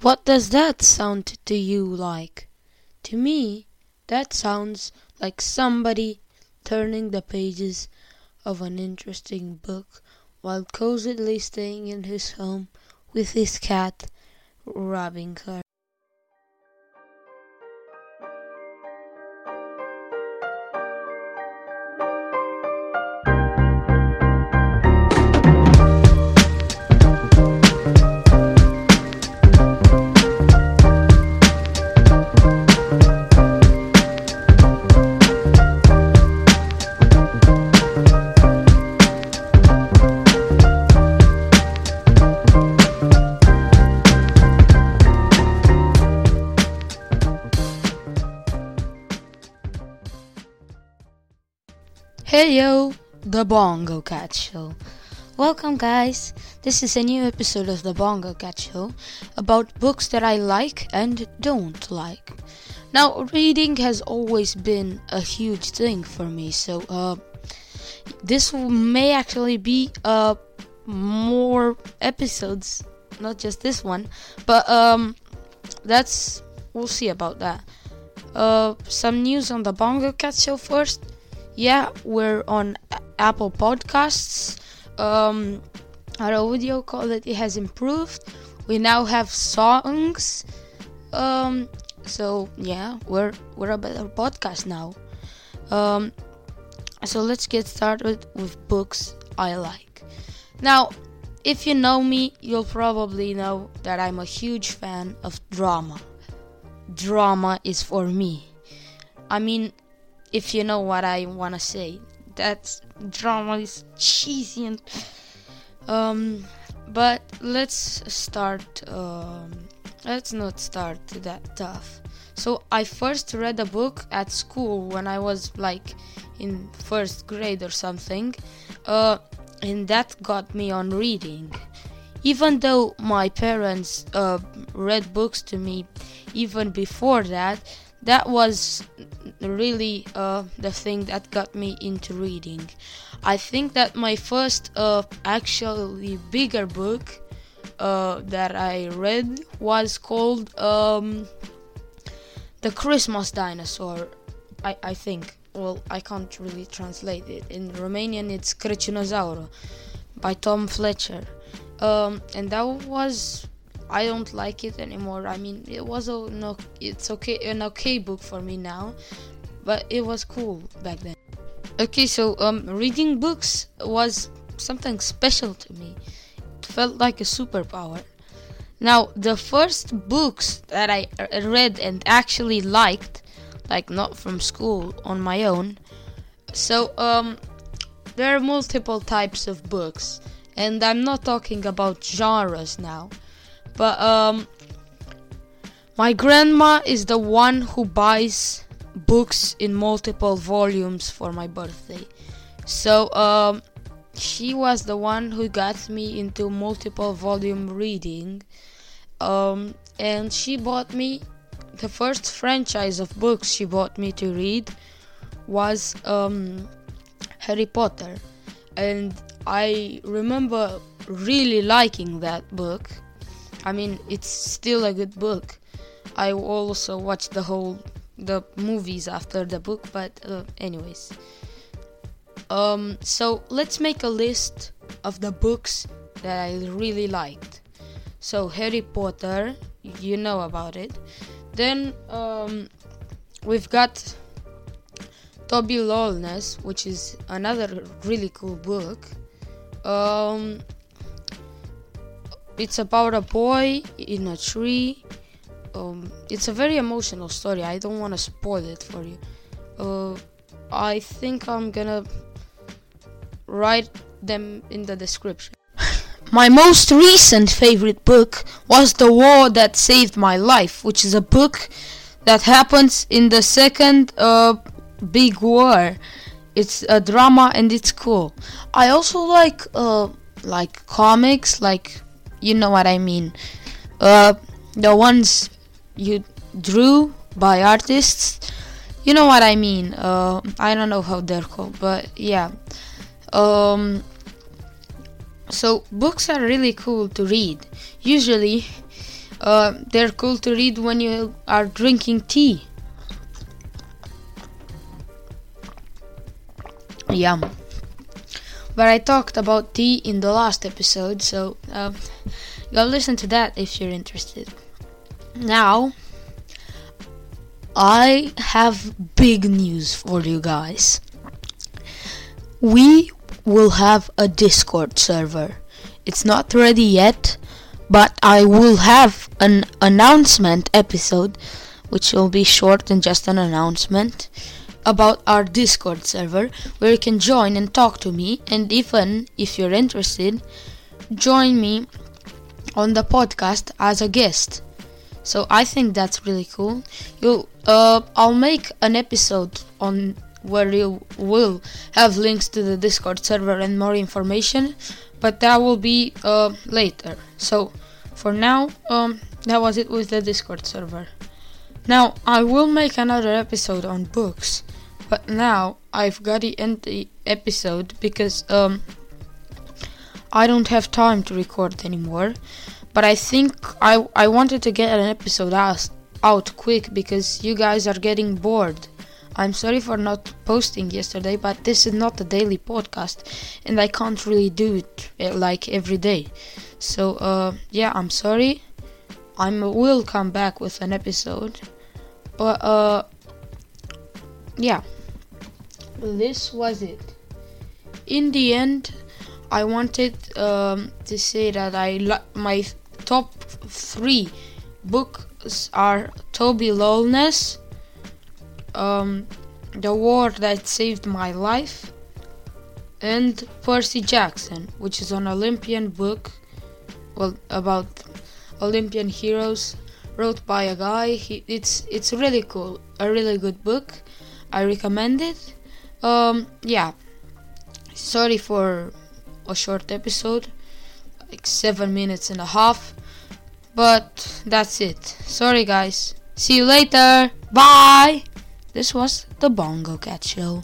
What does that sound to you like? To me, that sounds like somebody turning the pages of an interesting book while cozily staying in his home with his cat, rubbing her. Heyo, The Bongo Cat Show. Welcome guys, this is a new episode of The Bongo Cat Show about books that I like and don't like. Now, reading has always been a huge thing for me, so this may actually be more episodes, not just this one, but we'll see about that. Some news on The Bongo Cat Show first. Yeah, we're on Apple Podcasts. Our audio quality has improved. We now have songs. We're a better podcast now. So let's get started with books I like. Now, if you know me, you'll probably know that I'm a huge fan of drama. Drama is for me. I mean, if you know what I want to say, that drama is cheesy and but let's not start that tough. So I first read a book at school when I was like in first grade or something, and that got me on reading. Even though my parents read books to me even before that, that was really the thing that got me into reading. I think that my first actually bigger book that I read was called The Christmas Dinosaur, I think. Well, I can't really translate it. In Romanian it's Cricinozaura by Tom Fletcher. And that was... I don't like it anymore. I mean, it's an okay book for me now, but it was cool back then. Okay, so reading books was something special to me. It felt like a superpower. Now, the first books that I read and actually liked, like not from school, on my own. So there are multiple types of books, and I'm not talking about genres now. But my grandma is the one who buys books in multiple volumes for my birthday. So she was the one who got me into multiple volume reading. And she bought me, the first franchise of books she bought me to read was Harry Potter. And I remember really liking that book. I mean, it's still a good book. I also watched the movies after the book, but anyways. So let's make a list of the books that I really liked. So Harry Potter, you know about it. Then we've got Toby Lolness, which is another really cool book. It's about a boy in a tree. It's a very emotional story. I don't want to spoil it for you. I think I'm gonna write them in the description. My most recent favorite book was The War That Saved My Life, which is a book that happens in the second big war. It's a drama and it's cool. I also like comics, like... You know what I mean. The ones you drew by artists. You know what I mean. I don't know how they're called, but yeah. So books are really cool to read. Usually, They're cool to read when you are drinking tea. Yum. But I talked about tea in the last episode, so go listen to that if you're interested. Now, I have big news for you guys. We will have a Discord server. It's not ready yet, but I will have an announcement episode, which will be short and just an announcement, about our Discord server, where you can join and talk to me, and even, if you're interested, join me on the podcast as a guest. So I think that's really cool. I'll make an episode on where you will have links to the Discord server and more information, but that will be later. So for now, that was it with the Discord server. Now I will make another episode on books, but now I've got to end the episode because I don't have time to record anymore. But I think I wanted to get an episode out quick because you guys are getting bored. I'm sorry for not posting yesterday, but this is not a daily podcast, and I can't really do it like every day. So, yeah, I'm sorry. I will come back with an episode. But, yeah. This was it. In the end, I wanted to say that my top three books are Toby Lolness, The War That Saved My Life, and Percy Jackson, which is an Olympian book, well, about Olympian heroes, wrote by a guy. It's really cool, a really good book. I recommend it. Yeah, sorry for a short episode, like 7 minutes and a half, but that's it. Sorry guys, see you later, bye. This was the Bongo Cat Show.